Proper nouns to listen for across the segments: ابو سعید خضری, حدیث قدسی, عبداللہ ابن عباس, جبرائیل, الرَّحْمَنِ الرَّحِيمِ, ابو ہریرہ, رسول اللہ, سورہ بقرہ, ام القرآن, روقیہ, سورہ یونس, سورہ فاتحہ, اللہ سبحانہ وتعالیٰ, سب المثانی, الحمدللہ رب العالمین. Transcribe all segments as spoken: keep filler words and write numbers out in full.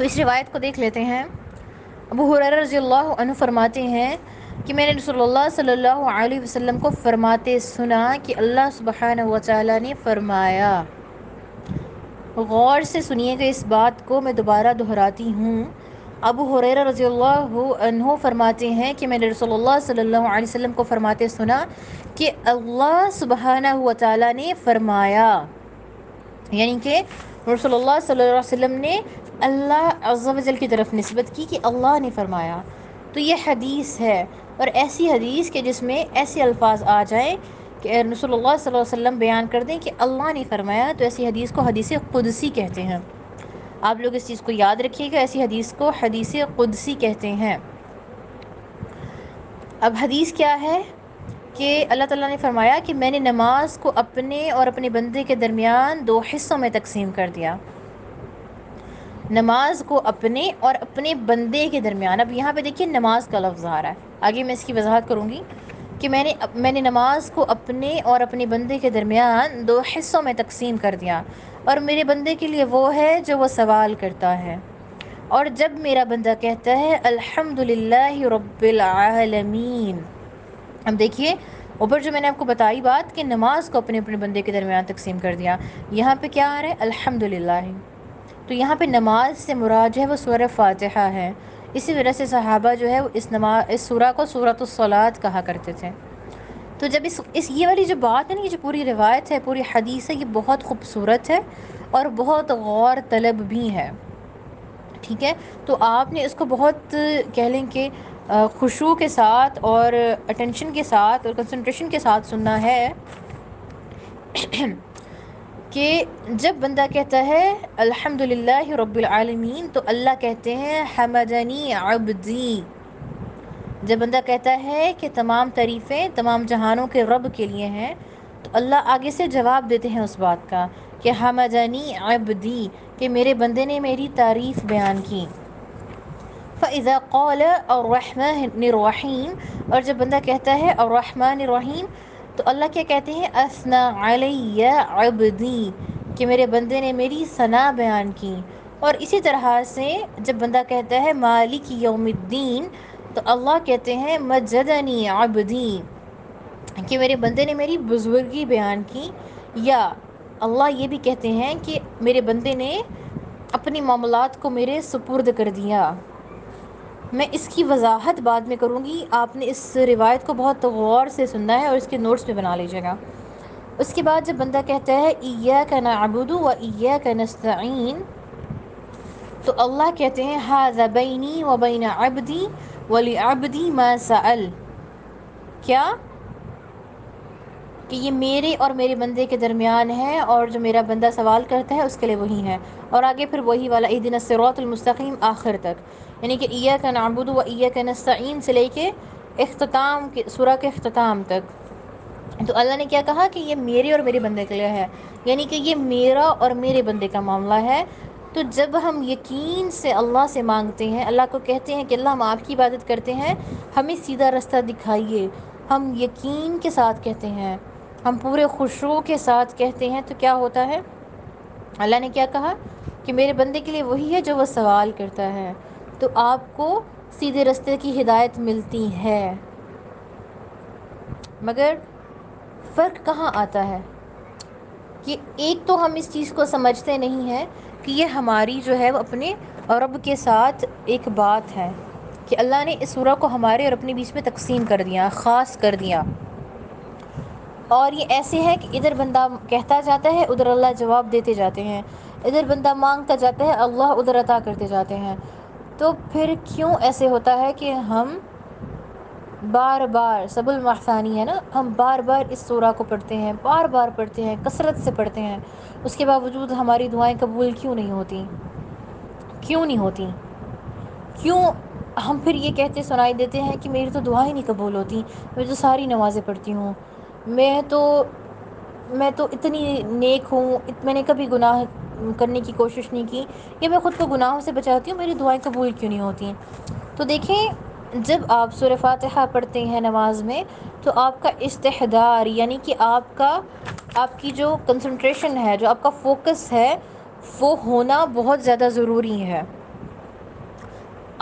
تو اس روایت کو دیکھ لیتے ہیں۔ ابو ہریرہ رضی اللہ عنہ فرماتے ہیں کہ میں نے رسول اللہ صلی اللہ علیہ وسلم کو فرماتے سنا کہ اللہ سبحانہ وتعالیٰ نے فرمایا، غور سے سنیے گا اس بات کو، میں دوبارہ دہراتی ہوں۔ ابو ہریرہ رضی اللہ عنہ فرماتے ہیں کہ میں نے رسول اللہ صلی اللہ علیہ وسلم کو فرماتے سنا کہ اللہ سبحانہ وتعالیٰ نے فرمایا، یعنی کہ رسول اللہ صلی اللہ علیہ وسلم نے اللہ عز و جل کی طرف نسبت کی کہ اللہ نے فرمایا۔ تو یہ حدیث ہے، اور ایسی حدیث کہ جس میں ایسے الفاظ آ جائیں کہ رسول اللہ صلی اللہ علیہ وسلم بیان کر دیں کہ اللہ نے فرمایا، تو ایسی حدیث کو حدیث قدسی کہتے ہیں۔ آپ لوگ اس چیز کو یاد رکھیے گا، ایسی حدیث کو حدیث قدسی کہتے ہیں۔ اب حدیث کیا ہے کہ اللہ تعالیٰ نے فرمایا کہ میں نے نماز کو اپنے اور اپنے بندے کے درمیان دو حصوں میں تقسیم کر دیا، نماز کو اپنے اور اپنے بندے کے درمیان۔ اب یہاں پہ دیکھیے نماز کا لفظ آ رہا ہے، آگے میں اس کی وضاحت کروں گی کہ میں نے میں نے نماز کو اپنے اور اپنے بندے کے درمیان دو حصوں میں تقسیم کر دیا، اور میرے بندے کے لیے وہ ہے جو وہ سوال کرتا ہے، اور جب میرا بندہ کہتا ہے الحمدللہ رب العالمین۔ اب دیکھیے اوپر جو میں نے آپ کو بتائی بات کہ نماز کو اپنے اپنے بندے کے درمیان تقسیم کر دیا، یہاں پہ کیا آ رہا ہے؟ الحمدللہ۔ تو یہاں پہ نماز سے مراد جو ہے وہ سورہ فاتحہ ہے، اسی وجہ سے صحابہ جو ہے وہ اس نماز اس سورہ کو سورۃ الصلاۃ کہا کرتے تھے۔ تو جب اس اس یہ والی جو بات ہے نا، یہ جو پوری روایت ہے، پوری حدیث ہے، یہ بہت خوبصورت ہے اور بہت غور طلب بھی ہے، ٹھیک ہے؟ تو آپ نے اس کو بہت کہہ لیں کہ خشوع کے ساتھ اور اٹینشن کے ساتھ اور کنسنٹریشن کے ساتھ سننا ہے کہ جب بندہ کہتا ہے الحمدللہ رب العالمین تو اللہ کہتے ہیں حمدنی عبدی۔ جب بندہ کہتا ہے کہ تمام تعریفیں تمام جہانوں کے رب کے لیے ہیں تو اللہ آگے سے جواب دیتے ہیں اس بات کا کہ حمدنی عبدی، کہ میرے بندے نے میری تعریف بیان کی۔ فَإِذَا قَالَ الرَّحْمَنِ الرَّحِيمِ، اور جب بندہ کہتا ہے الرَّحْمَنِ الرَّحِيمِ تو اللہ کیا کہتے ہیں؟ اثنا علی عبدی، کہ میرے بندے نے میری ثنا بیان کی۔ اور اسی طرح سے جب بندہ کہتا ہے مالک یوم الدین تو اللہ کہتے ہیں مجدنی عبدی، کہ میرے بندے نے میری بزرگی بیان کی۔ یا اللہ یہ بھی کہتے ہیں کہ میرے بندے نے اپنی معاملات کو میرے سپرد کر دیا۔ میں اس کی وضاحت بعد میں کروں گی، آپ نے اس روایت کو بہت غور سے سننا ہے اور اس کے نوٹس بھی بنا لیجیے گا۔ اس کے بعد جب بندہ کہتا ہے ایاک نعبد و ایاک نستعین تو اللہ کہتے ہیں ھذا بینی و بین عبدی وَلِعَبْدِي مَا سَأَلْ، کیا کہ یہ میرے اور میرے بندے کے درمیان ہے، اور جو میرا بندہ سوال کرتا ہے اس کے لیے وہی ہے۔ اور آگے پھر وہی والا اهدنا الصراط المستقيم آخر تک، یعنی کہ ایاک نعبد و ایاک نستعین سے لے کے اختتام کے سورہ کے اختتام تک۔ تو اللہ نے کیا کہا کہ یہ میرے اور میرے بندے کے لیے ہے، یعنی کہ یہ میرا اور میرے بندے کا معاملہ ہے۔ تو جب ہم یقین سے اللہ سے مانگتے ہیں، اللہ کو کہتے ہیں کہ اللہ ہم آپ کی عبادت کرتے ہیں، ہمیں سیدھا رستہ دکھائیے، ہم یقین کے ساتھ کہتے ہیں، ہم پورے خشوع کے ساتھ کہتے ہیں، تو کیا ہوتا ہے؟ اللہ نے کیا کہا کہ میرے بندے کے لیے وہی ہے جو وہ سوال کرتا ہے، تو آپ کو سیدھے رستے کی ہدایت ملتی ہے۔ مگر فرق کہاں آتا ہے کہ ایک تو ہم اس چیز کو سمجھتے نہیں ہیں کہ یہ ہماری جو ہے وہ اپنے اور رب کے ساتھ ایک بات ہے کہ اللہ نے اس سورہ کو ہمارے اور اپنے بیچ میں تقسیم کر دیا، خاص کر دیا۔ اور یہ ایسے ہے کہ ادھر بندہ کہتا جاتا ہے، ادھر اللہ جواب دیتے جاتے ہیں، ادھر بندہ مانگتا جاتا ہے، اللہ ادھر عطا کرتے جاتے ہیں۔ تو پھر کیوں ایسے ہوتا ہے کہ ہم بار بار، سب المثانی ہے نا، ہم بار بار اس سورہ کو پڑھتے ہیں، بار بار پڑھتے ہیں، کثرت سے پڑھتے ہیں، اس کے باوجود ہماری دعائیں قبول کیوں نہیں ہوتی؟ کیوں نہیں ہوتی؟ کیوں ہم پھر یہ کہتے سنائی دیتے ہیں کہ میری تو دعائیں نہیں قبول ہوتی، میں تو ساری نمازیں پڑھتی ہوں، میں تو میں تو اتنی نیک ہوں، میں نے کبھی گناہ کرنے کی کوشش نہیں کی، یا میں خود کو گناہوں سے بچاتی ہوں، میری دعائیں قبول کیوں نہیں ہوتی؟ تو دیکھیں جب آپ سورہ فاتحہ پڑھتے ہیں نماز میں تو آپ کا استحضار، یعنی کہ آپ کا آپ کی جو کنسنٹریشن ہے، جو آپ کا فوکس ہے، وہ ہونا بہت زیادہ ضروری ہے۔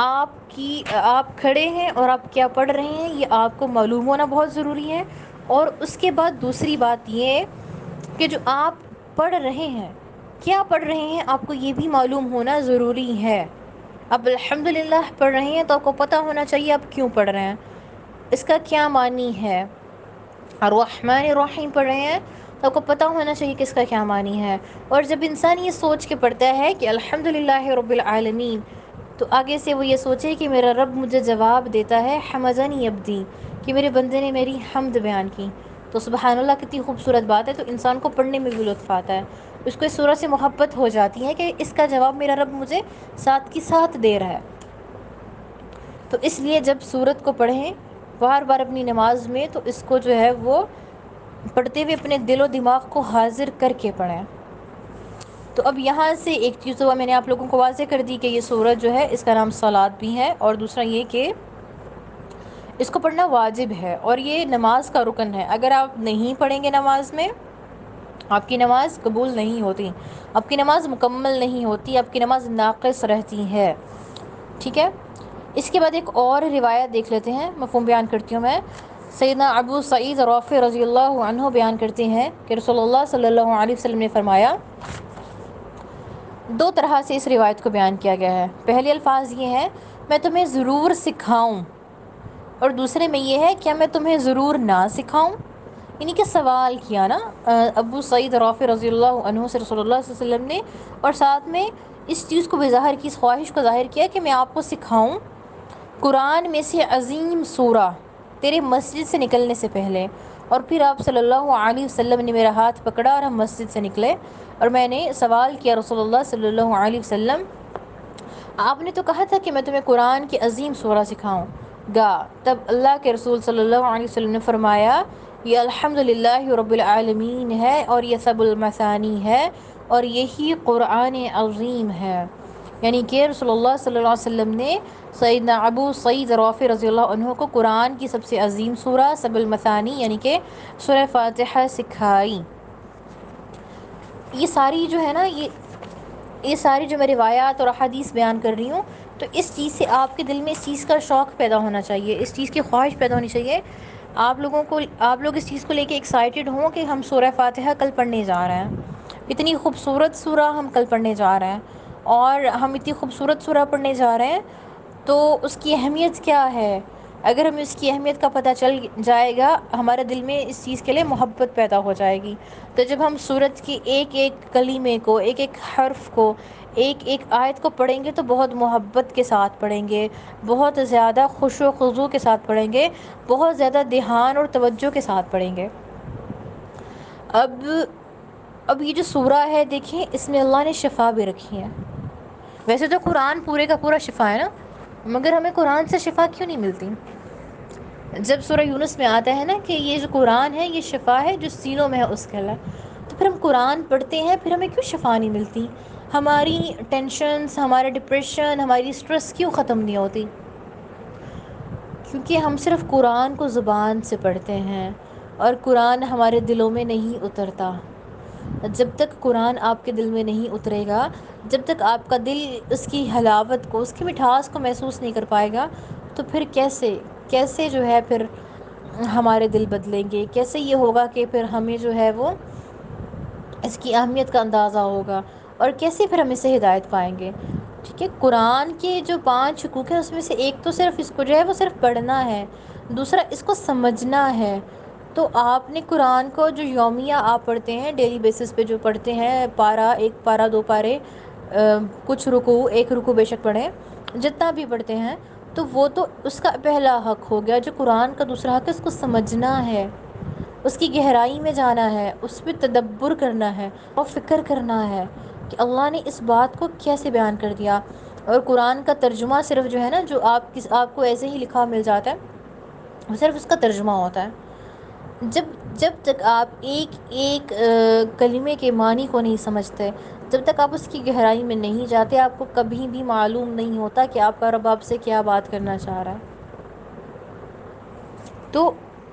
آپ کی آپ کھڑے ہیں اور آپ کیا پڑھ رہے ہیں یہ آپ کو معلوم ہونا بہت ضروری ہے. اور اس کے بعد دوسری بات یہ کہ جو آپ پڑھ رہے ہیں کیا پڑھ رہے ہیں آپ کو یہ بھی معلوم ہونا ضروری ہے. اب الحمدللہ پڑھ رہے ہیں تو آپ کو پتہ ہونا چاہیے آپ کیوں پڑھ رہے ہیں, اس کا کیا معنی ہے. الرحمن الرحیم پڑھ رہے ہیں تو آپ کو پتہ ہونا چاہیے کہ اس کا کیا معنی ہے. اور جب انسان یہ سوچ کے پڑھتا ہے کہ الحمدللہ رب العالمین تو آگے سے وہ یہ سوچے کہ میرا رب مجھے جواب دیتا ہے, حمدنی عبدی کہ میرے بندے نے میری حمد بیان کی. تو سبحان اللہ کتنی خوبصورت بات ہے. تو انسان کو پڑھنے میں بھی لطف آتا ہے, اس کو اس سورہ سے محبت ہو جاتی ہے کہ اس کا جواب میرا رب مجھے ساتھ کی ساتھ دے رہا ہے. تو اس لیے جب سورت کو پڑھیں بار بار اپنی نماز میں تو اس کو جو ہے وہ پڑھتے ہوئے اپنے دل و دماغ کو حاضر کر کے پڑھیں. تو اب یہاں سے ایک چیز تو میں نے آپ لوگوں کو واضح کر دی کہ یہ سورت جو ہے اس کا نام صلات بھی ہے, اور دوسرا یہ کہ اس کو پڑھنا واجب ہے اور یہ نماز کا رکن ہے. اگر آپ نہیں پڑھیں گے نماز میں آپ کی نماز قبول نہیں ہوتی, آپ کی نماز مکمل نہیں ہوتی, آپ کی نماز ناقص رہتی ہے. ٹھیک ہے, اس کے بعد ایک اور روایت دیکھ لیتے ہیں, مفہوم بیان کرتی ہوں میں. سیدنا ابو سعید رافع رضی اللہ عنہ بیان کرتے ہیں کہ رسول اللہ صلی اللہ علیہ وسلم نے فرمایا, دو طرح سے اس روایت کو بیان کیا گیا ہے. پہلے الفاظ یہ ہیں میں تمہیں ضرور سکھاؤں, اور دوسرے میں یہ ہے کیا میں تمہیں ضرور نہ سکھاؤں. یعنی کہ سوال کیا نا ابو سعید رافع رضی اللہ عنہ سے رسول اللہ صلی اللہ علیہ وسلم نے, اور ساتھ میں اس چیز کو بھی ظاہر کی, اس خواہش کو ظاہر کیا کہ میں آپ کو سکھاؤں قرآن میں سے عظیم سورہ تیرے مسجد سے نکلنے سے پہلے. اور پھر آپ صلی اللہ علیہ وسلم نے میرا ہاتھ پکڑا اور ہم مسجد سے نکلے, اور میں نے سوال کیا رسول اللہ صلی اللہ علیہ وسلم آپ نے تو کہا تھا کہ میں تمہیں قرآن کی عظیم سورہ سکھاؤں گا. تب اللہ کے رسول صلی اللہ علیہ وسلم نے فرمایا یہ الحمدللہ رب العالمین ہے اور یہ سب المثانی ہے اور یہی قرآن عظیم ہے. یعنی کہ رسول اللہ صلی اللہ علیہ وسلم نے سیدنا ابو سعید رافع رضی اللہ عنہ کو قرآن کی سب سے عظیم سورہ سب المثانی یعنی کہ سورہ فاتحہ سکھائی. یہ ساری جو ہے نا یہ یہ ساری جو میں روایات اور احادیث بیان کر رہی ہوں تو اس چیز سے آپ کے دل میں اس چیز کا شوق پیدا ہونا چاہیے, اس چیز کی خواہش پیدا ہونی چاہیے آپ لوگوں کو, آپ لوگ اس چیز کو لے کے ایکسائٹیڈ ہوں کہ ہم سورہ فاتحہ کل پڑھنے جا رہے ہیں, اتنی خوبصورت سورہ ہم کل پڑھنے جا رہے ہیں اور ہم اتنی خوبصورت سورہ پڑھنے جا رہے ہیں تو اس کی اہمیت کیا ہے. اگر ہمیں اس کی اہمیت کا پتہ چل جائے گا ہمارے دل میں اس چیز کے لیے محبت پیدا ہو جائے گی. تو جب ہم سورت کی ایک ایک کلمے کو, ایک ایک حرف کو, ایک ایک آیت کو پڑھیں گے تو بہت محبت کے ساتھ پڑھیں گے, بہت زیادہ خوش و خضوع کے ساتھ پڑھیں گے, بہت زیادہ دھیان اور توجہ کے ساتھ پڑھیں گے. اب اب یہ جو سورہ ہے دیکھیں اس میں اللہ نے شفا بھی رکھی ہے. ویسے تو قرآن پورے کا پورا شفا ہے نا, مگر ہمیں قرآن سے شفا کیوں نہیں ملتی. جب سورہ یونس میں آتا ہے نا کہ یہ جو قرآن ہے یہ شفا ہے جو سینوں میں ہے اس کے اللہ, تو پھر ہم قرآن پڑھتے ہیں پھر ہمیں کیوں شفا نہیں ملتی. ہماری ٹینشنز, ہمارا ڈپریشن, ہماری سٹریس کیوں ختم نہیں ہوتی؟ کیونکہ ہم صرف قرآن کو زبان سے پڑھتے ہیں اور قرآن ہمارے دلوں میں نہیں اترتا. جب تک قرآن آپ کے دل میں نہیں اترے گا, جب تک آپ کا دل اس کی حلاوت کو, اس کی مٹھاس کو محسوس نہیں کر پائے گا تو پھر کیسے کیسے جو ہے پھر ہمارے دل بدلیں گے, کیسے یہ ہوگا کہ پھر ہمیں جو ہے وہ اس کی اہمیت کا اندازہ ہوگا اور کیسے پھر ہم اس سے ہدایت پائیں گے. ٹھیک ہے, قرآن کے جو پانچ حقوق ہیں اس میں سے ایک تو صرف اس کو جو ہے وہ صرف پڑھنا ہے, دوسرا اس کو سمجھنا ہے. تو آپ نے قرآن کو جو یومیہ آپ پڑھتے ہیں ڈیلی بیسس پہ جو پڑھتے ہیں, پارہ ایک پارہ دو پارے کچھ رکوع ایک رکوع بے شک پڑھیں, جتنا بھی پڑھتے ہیں تو وہ تو اس کا پہلا حق ہو گیا. جو قرآن کا دوسرا حق ہے اس کو سمجھنا ہے, اس کی گہرائی میں جانا ہے, اس پہ تدبر کرنا ہے اور فکر کرنا ہے کہ اللہ نے اس بات کو کیسے بیان کر دیا. اور قرآن کا ترجمہ صرف جو ہے نا جو آپ کس آپ کو ایسے ہی لکھا مل جاتا ہے صرف اس کا ترجمہ ہوتا ہے. جب جب تک آپ ایک ایک کلمے کے معنی کو نہیں سمجھتے, جب تک آپ اس کی گہرائی میں نہیں جاتے, آپ کو کبھی بھی معلوم نہیں ہوتا کہ آپ کا رب آپ سے کیا بات کرنا چاہ رہا ہے. تو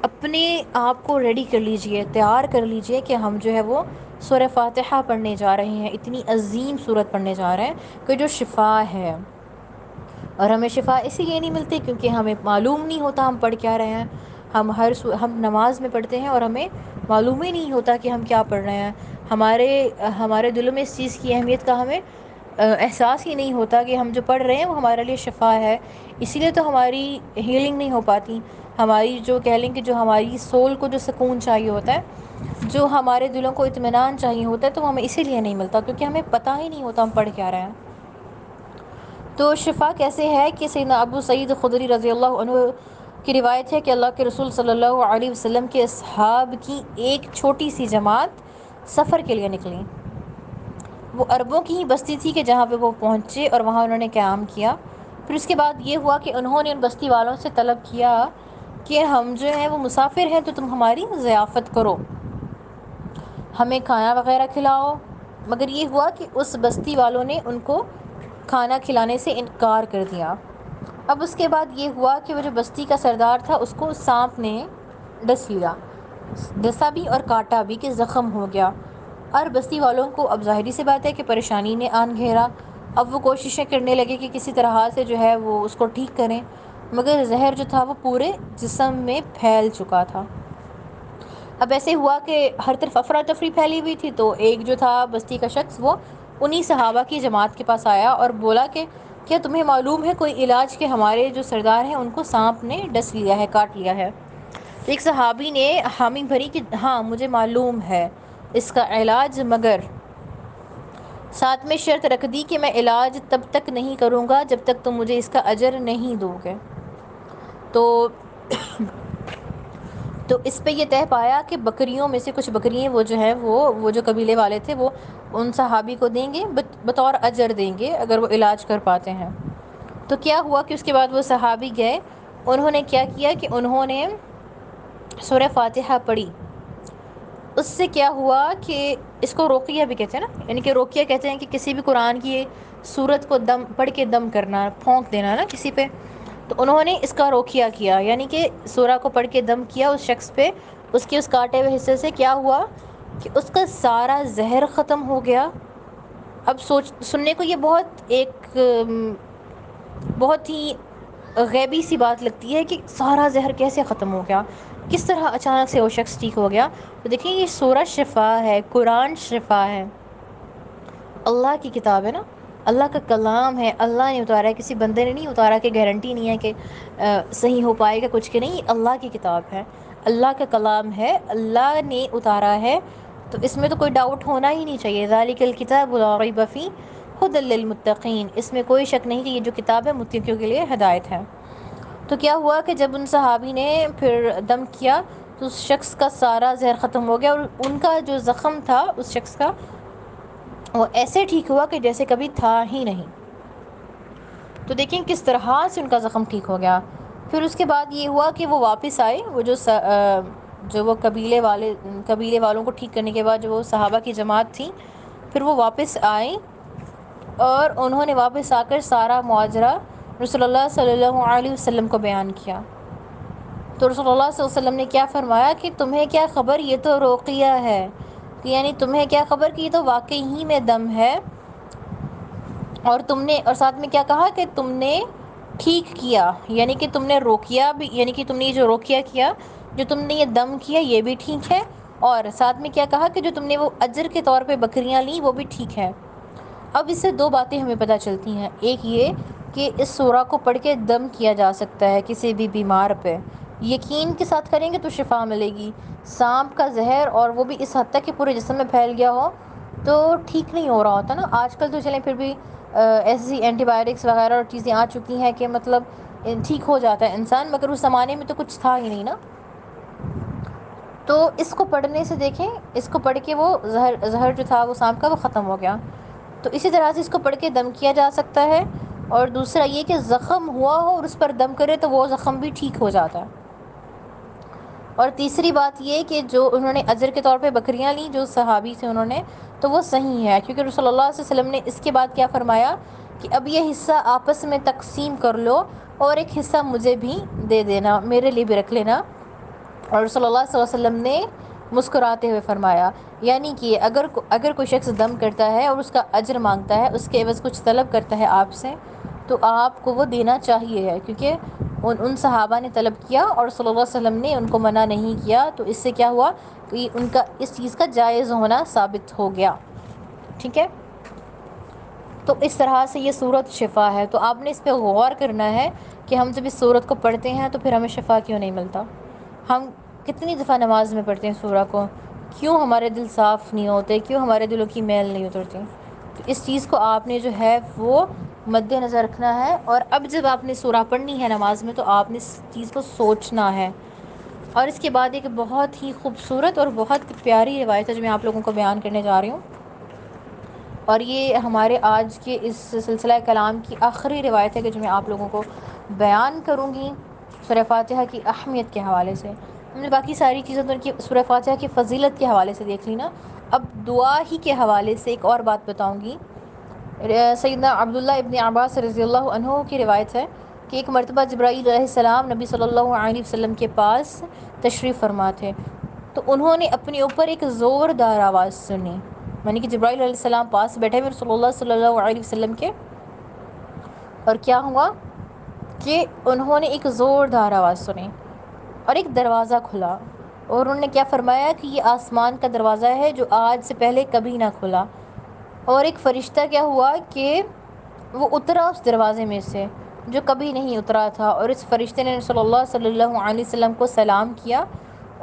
اپنے آپ کو ریڈی کر لیجئے, تیار کر لیجئے کہ ہم جو ہے وہ سورہ فاتحہ پڑھنے جا رہے ہیں, اتنی عظیم سورت پڑھنے جا رہے ہیں کہ جو شفا ہے. اور ہمیں شفا اسی لیے نہیں ملتی کیونکہ ہمیں معلوم نہیں ہوتا ہم پڑھ کیا رہے ہیں. ہم ہر سو ہم نماز میں پڑھتے ہیں اور ہمیں معلوم ہی نہیں ہوتا کہ ہم کیا پڑھ رہے ہیں. ہمارے ہمارے دلوں میں اس چیز کی اہمیت کا ہمیں احساس ہی نہیں ہوتا کہ ہم جو پڑھ رہے ہیں وہ ہمارے لیے شفا ہے. اسی لیے تو ہماری ہیلنگ نہیں ہو پاتی. ہماری جو کہہ لیں کہ جو ہماری سول کو جو سکون چاہیے ہوتا ہے, جو ہمارے دلوں کو اطمینان چاہیے ہوتا ہے, تو ہمیں اسی لیے نہیں ملتا کیونکہ ہمیں پتہ ہی نہیں ہوتا ہم پڑھ کیا رہے ہیں. تو شفا کیسے ہے کہ سیدنا ابو سعید خضری رضی اللہ عنہ کی روایت ہے کہ اللہ کے رسول صلی اللہ علیہ وسلم کے اصحاب کی ایک چھوٹی سی جماعت سفر کے لیے نکلی. وہ عربوں کی ہی بستی تھی کہ جہاں پہ وہ پہنچے اور وہاں انہوں نے قیام کیا. پھر اس کے بعد یہ ہوا کہ انہوں نے ان بستی والوں سے طلب کیا کہ ہم جو ہیں وہ مسافر ہیں, تو تم ہماری ضیافت کرو, ہمیں کھانا وغیرہ کھلاؤ. مگر یہ ہوا کہ اس بستی والوں نے ان کو کھانا کھلانے سے انکار کر دیا. اب اس کے بعد یہ ہوا کہ وہ جو بستی کا سردار تھا اس کو سانپ نے ڈس لیا, ڈسا بھی اور کاٹا بھی کہ زخم ہو گیا. اور بستی والوں کو اب ظاہری سی بات ہے کہ پریشانی نے آن گھیرا. اب وہ کوششیں کرنے لگے کہ کسی طرح سے جو ہے وہ اس کو ٹھیک کریں, مگر زہر جو تھا وہ پورے جسم میں پھیل چکا تھا. اب ایسے ہوا کہ ہر طرف افراتفری پھیلی ہوئی تھی. تو ایک جو تھا بستی کا شخص وہ انہی صحابہ کی جماعت کے پاس آیا اور بولا کہ کیا تمہیں معلوم ہے کوئی علاج کہ ہمارے جو سردار ہیں ان کو سانپ نے ڈس لیا ہے, کاٹ لیا ہے. ایک صحابی نے حامی بھری کہ ہاں مجھے معلوم ہے اس کا علاج, مگر ساتھ میں شرط رکھ دی کہ میں علاج تب تک نہیں کروں گا جب تک تم مجھے اس کا اجر نہیں دو گے. تو تو اس پہ یہ طے پایا کہ بکریوں میں سے کچھ بکریاں وہ جو ہیں وہ وہ جو قبیلے والے تھے وہ ان صحابی کو دیں گے, بطور اجر دیں گے اگر وہ علاج کر پاتے ہیں. تو کیا ہوا کہ اس کے بعد وہ صحابی گئے, انہوں نے کیا کیا کہ انہوں نے سورہ فاتحہ پڑھی. اس سے کیا ہوا کہ اس کو روقیہ بھی کہتے ہیں نا, یعنی کہ روقیہ کہتے ہیں کہ کسی بھی قرآن کی سورت کو دم پڑھ کے دم کرنا, پھونک دینا نا کسی پہ. تو انہوں نے اس کا روقیہ کیا, یعنی کہ سورہ کو پڑھ کے دم کیا اس شخص پہ. اس کے اس کاٹے ہوئے حصے سے کیا ہوا کہ اس کا سارا زہر ختم ہو گیا. اب سوچ سننے کو یہ بہت ایک بہت ہی غیبی سی بات لگتی ہے کہ سارا زہر کیسے ختم ہو گیا, کس طرح اچانک سے وہ شخص ٹھیک ہو گیا. تو دیکھیں یہ سورہ شفا ہے, قرآن شفا ہے, اللہ کی کتاب ہے نا, اللہ کا کلام ہے, اللہ نے اتارا ہے, کسی بندے نے نہیں اتارا کہ گارنٹی نہیں ہے کہ صحیح ہو پائے گا کچھ کہ نہیں. اللہ کی کتاب ہے, اللہ کا کلام ہے, اللہ نے اتارا ہے, تو اس میں تو کوئی ڈاؤٹ ہونا ہی نہیں چاہیے. ذالک الکتاب لا ریب فیہ ھدی للمتقین, اس میں کوئی شک نہیں کہ یہ جو کتاب ہے متقیوں کے لیے ہدایت ہے. تو کیا ہوا کہ جب ان صحابی نے پھر دم کیا تو اس شخص کا سارا زہر ختم ہو گیا اور ان کا جو زخم تھا اس شخص کا وہ ایسے ٹھیک ہوا کہ جیسے کبھی تھا ہی نہیں. تو دیکھیں کس طرح سے ان کا زخم ٹھیک ہو گیا. پھر اس کے بعد یہ ہوا کہ وہ واپس آئے, وہ جو جو وہ قبیلے والے قبیلے والوں کو ٹھیک کرنے کے بعد جو وہ صحابہ کی جماعت تھی, پھر وہ واپس آئے اور انہوں نے واپس آ کر سارا ماجرا رسول اللہ صلی اللہ علیہ وسلم کو بیان کیا. تو رسول اللہ صلی اللہ علیہ وسلم نے کیا فرمایا کہ تمہیں کیا خبر, یہ تو روقیہ ہے, یعنی تمہیں کیا خبر کہ یہ تو واقعی ہی میں دم ہے. اور تم نے اور ساتھ میں کیا کہا کہ تم نے ٹھیک کیا, یعنی کہ تم نے روکیہ بھی, یعنی کہ تم نے یہ جو روکیہ کیا, جو تم نے یہ دم کیا یہ بھی ٹھیک ہے. اور ساتھ میں کیا کہا کہ جو تم نے وہ اجر کے طور پہ بکریاں لیں وہ بھی ٹھیک ہے. اب اس سے دو باتیں ہمیں پتہ چلتی ہیں. ایک یہ کہ اس سورہ کو پڑھ کے دم کیا جا سکتا ہے کسی بھی بیمار پہ, یقین کے ساتھ کریں گے تو شفا ملے گی. سانپ کا زہر اور وہ بھی اس حد تک کہ پورے جسم میں پھیل گیا ہو تو ٹھیک نہیں ہو رہا ہوتا نا. آج کل تو چلیں پھر بھی ایسی اینٹی بائیوٹکس وغیرہ اور چیزیں آ چکی ہیں کہ مطلب ٹھیک ہو جاتا ہے انسان, مگر اس زمانے میں تو کچھ تھا ہی نہیں نا. تو اس کو پڑھنے سے دیکھیں, اس کو پڑھ کے وہ زہر زہر جو تھا وہ سانپ کا وہ ختم ہو گیا. تو اسی طرح سے اس کو پڑھ کے دم کیا جا سکتا ہے. اور دوسرا یہ کہ زخم ہوا ہو اور اس پر دم کرے تو وہ زخم بھی ٹھیک ہو جاتا ہے. اور تیسری بات یہ کہ جو انہوں نے اجر کے طور پہ بکریاں لیں جو صحابی سے انہوں نے, تو وہ صحیح ہے کیونکہ رسول اللہ صلی اللہ علیہ وسلم نے اس کے بعد کیا فرمایا کہ اب یہ حصہ آپس میں تقسیم کر لو اور ایک حصہ مجھے بھی دے دینا, میرے لیے بھی رکھ لینا. اور رسول اللہ صلی اللہ علیہ وسلم نے مسکراتے ہوئے فرمایا, یعنی کہ اگر اگر کوئی شخص دم کرتا ہے اور اس کا اجر مانگتا ہے, اس کے عوض کچھ طلب کرتا ہے آپ سے, تو آپ کو وہ دینا چاہیے، کیونکہ ان ان صحابہ نے طلب کیا اور صلی اللہ علیہ وسلم نے ان کو منع نہیں کیا، تو اس سے کیا ہوا کہ ان کا اس چیز کا جائز ہونا ثابت ہو گیا، ٹھیک ہے؟ تو اس طرح سے یہ سورت شفا ہے، تو آپ نے اس پہ غور کرنا ہے کہ ہم جب اس سورت کو پڑھتے ہیں تو پھر ہمیں شفا کیوں نہیں ملتا؟ ہم کتنی دفعہ نماز میں پڑھتے ہیں سورہ کو، کیوں ہمارے دل صاف نہیں ہوتے، کیوں ہمارے دلوں کی میل نہیں اترتی؟ تو اس چیز کو آپ نے جو ہے وہ مد نظر رکھنا ہے، اور اب جب آپ نے سورہ پڑھنی ہے نماز میں تو آپ نے اس چیز کو سوچنا ہے۔ اور اس کے بعد ایک بہت ہی خوبصورت اور بہت پیاری روایت ہے جو میں آپ لوگوں کو بیان کرنے جا رہی ہوں، اور یہ ہمارے آج کے اس سلسلہ کلام کی آخری روایت ہے کہ جو میں آپ لوگوں کو بیان کروں گی سورہ فاتحہ کی اہمیت کے حوالے سے۔ ہم نے باقی ساری چیزیں تو ان کی سورہ فاتحہ کی فضیلت کے حوالے سے دیکھ لی نا، اب دعا ہی کے حوالے سے ایک اور بات بتاؤں گی۔ سیدنا عبداللہ ابن عباس رضی اللہ عنہ کی روایت ہے کہ ایک مرتبہ جبرائیل علیہ السلام نبی صلی اللہ علیہ وسلم کے پاس تشریف فرما تھے، تو انہوں نے اپنے اوپر ایک زوردار آواز سنی، یعنی کہ جبرائیل علیہ السلام پاس بیٹھے ہوئے رسول اللہ صلی اللہ علیہ وسلم کے، اور کیا ہوا کہ انہوں نے ایک زوردار آواز سنی اور ایک دروازہ کھلا، اور انہوں نے کیا فرمایا کہ یہ آسمان کا دروازہ ہے جو آج سے پہلے کبھی نہ کھلا، اور ایک فرشتہ کیا ہوا کہ وہ اترا اس دروازے میں سے جو کبھی نہیں اترا تھا، اور اس فرشتے نے رسول اللہ صلی اللہ علیہ وسلم کو سلام کیا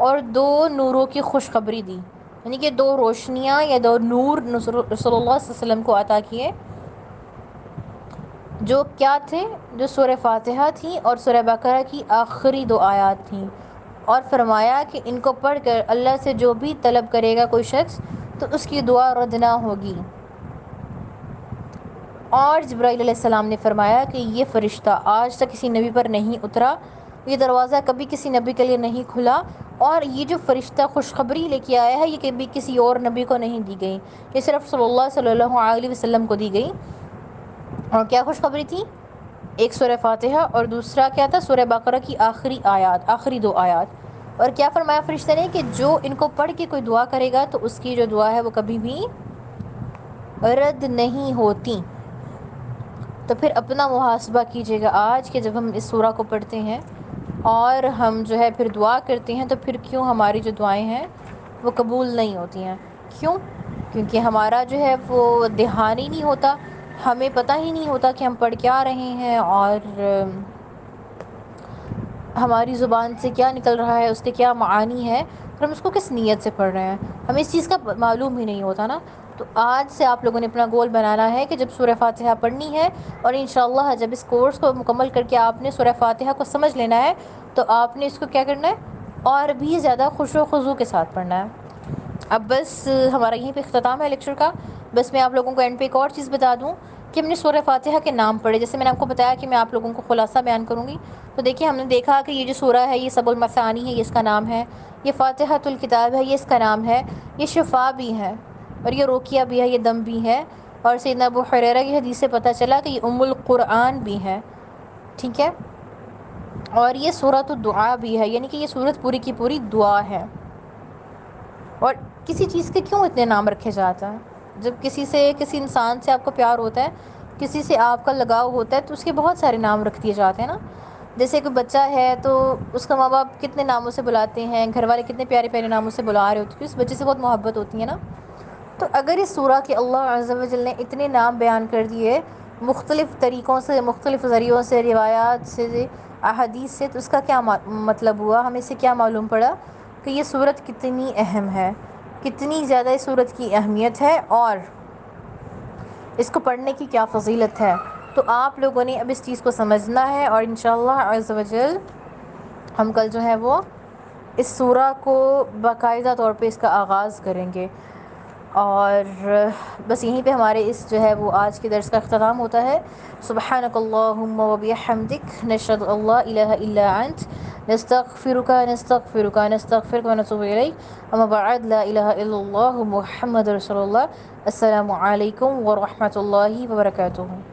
اور دو نوروں کی خوشخبری دی، یعنی کہ دو روشنیاں یا دو نور رسول اللہ صلی اللہ علیہ وسلم کو عطا کیے، جو کیا تھے؟ جو سورہ فاتحہ تھیں اور سورہ بقرہ کی آخری دو آیات تھیں، اور فرمایا کہ ان کو پڑھ کر اللہ سے جو بھی طلب کرے گا کوئی شخص تو اس کی دعا رد نہ ہوگی۔ اور جبرائیل علیہ السلام نے فرمایا کہ یہ فرشتہ آج تک کسی نبی پر نہیں اترا، یہ دروازہ کبھی کسی نبی کے لیے نہیں کھلا، اور یہ جو فرشتہ خوشخبری لے کے آیا ہے یہ کبھی کسی اور نبی کو نہیں دی گئی، یہ صرف صلی اللہ صلی اللہ علیہ وسلم کو دی گئی۔ اور کیا خوشخبری تھی؟ ایک سورہ فاتحہ اور دوسرا کیا تھا؟ سورہ بقرہ کی آخری آیات، آخری دو آیات۔ اور کیا فرمایا فرشتہ نے کہ جو ان کو پڑھ کے کوئی دعا کرے گا تو اس کی جو دعا ہے وہ کبھی بھی رد نہیں ہوتی۔ تو پھر اپنا محاسبہ کیجئے گا آج کہ جب ہم اس سورہ کو پڑھتے ہیں اور ہم جو ہے پھر دعا کرتے ہیں تو پھر کیوں ہماری جو دعائیں ہیں وہ قبول نہیں ہوتی ہیں؟ کیوں؟ کیونکہ ہمارا جو ہے وہ دھیان ہی نہیں ہوتا، ہمیں پتہ ہی نہیں ہوتا کہ ہم پڑھ کیا رہے ہیں اور ہماری زبان سے کیا نکل رہا ہے، اس کے کیا معانی ہے، اور ہم اس کو کس نیت سے پڑھ رہے ہیں، ہمیں اس چیز کا معلوم ہی نہیں ہوتا نا۔ تو آج سے آپ لوگوں نے اپنا گول بنانا ہے کہ جب سورہ فاتحہ پڑھنی ہے، اور انشاءاللہ جب اس کورس کو مکمل کر کے آپ نے سورہ فاتحہ کو سمجھ لینا ہے تو آپ نے اس کو کیا کرنا ہے، اور بھی زیادہ خوش و خضوع کے ساتھ پڑھنا ہے۔ اب بس ہمارا یہیں پہ اختتام ہے لیکچر کا۔ بس میں آپ لوگوں کو اینڈ پہ ایک اور چیز بتا دوں کہ ہم نے سورہ فاتحہ کے نام پڑھے، جیسے میں نے آپ کو بتایا کہ میں آپ لوگوں کو خلاصہ بیان کروں گی، تو دیکھیں ہم نے دیکھا کہ یہ جو سورہ ہے یہ سب المثانی ہے، یہ اس کا نام ہے، یہ فاتحۃ الکتاب ہے، یہ اس کا نام ہے، یہ شفا بھی ہے اور یہ روکیہ بھی ہے، یہ دم بھی ہے، اور سیدنا ابو ہریرہ کی حدیث سے پتہ چلا کہ یہ ام القرآن بھی ہے، ٹھیک ہے، اور یہ سورۃ الدعاء بھی ہے، یعنی کہ یہ سورت پوری کی پوری دعا ہے۔ اور کسی چیز کے کیوں اتنے نام رکھے جاتے ہیں؟ جب کسی سے، کسی انسان سے آپ کو پیار ہوتا ہے، کسی سے آپ کا لگاؤ ہوتا ہے تو اس کے بہت سارے نام رکھ دیے جاتے ہیں نا۔ جیسے کوئی بچہ ہے تو اس کا ماں باپ کتنے ناموں سے بلاتے ہیں، گھر والے کتنے پیارے پیارے ناموں سے بلا رہے ہوتے ہیں، اس بچے سے بہت محبت ہوتی ہے نا۔ تو اگر اس سورہ کے اللہ عز و جل نے اتنے نام بیان کر دیے مختلف طریقوں سے، مختلف ذریعوں سے، روایات سے، احادیث سے، تو اس کا کیا مطلب ہوا؟ ہمیں سے کیا معلوم پڑا کہ یہ سورت کتنی اہم ہے، کتنی زیادہ اس سورت کی اہمیت ہے، اور اس کو پڑھنے کی کیا فضیلت ہے۔ تو آپ لوگوں نے اب اس چیز کو سمجھنا ہے، اور انشاءاللہ عز و جل ہم کل جو ہے وہ اس سورہ کو باقاعدہ طور پہ اس کا آغاز کریں گے۔ اور بس یہیں پہ ہمارے اس جو ہے وہ آج کے درس کا اختتام ہوتا ہے۔ سبحانک اللہم و بحمدک، نشہد ان لا الہ الا انت، نستغفرک نستغفرک نستغفرک و نتوب الیک، اما بعد، لا الہ الا اللہ محمد رسول اللہ۔ السلام علیکم ورحمۃ اللہ وبرکاتہ۔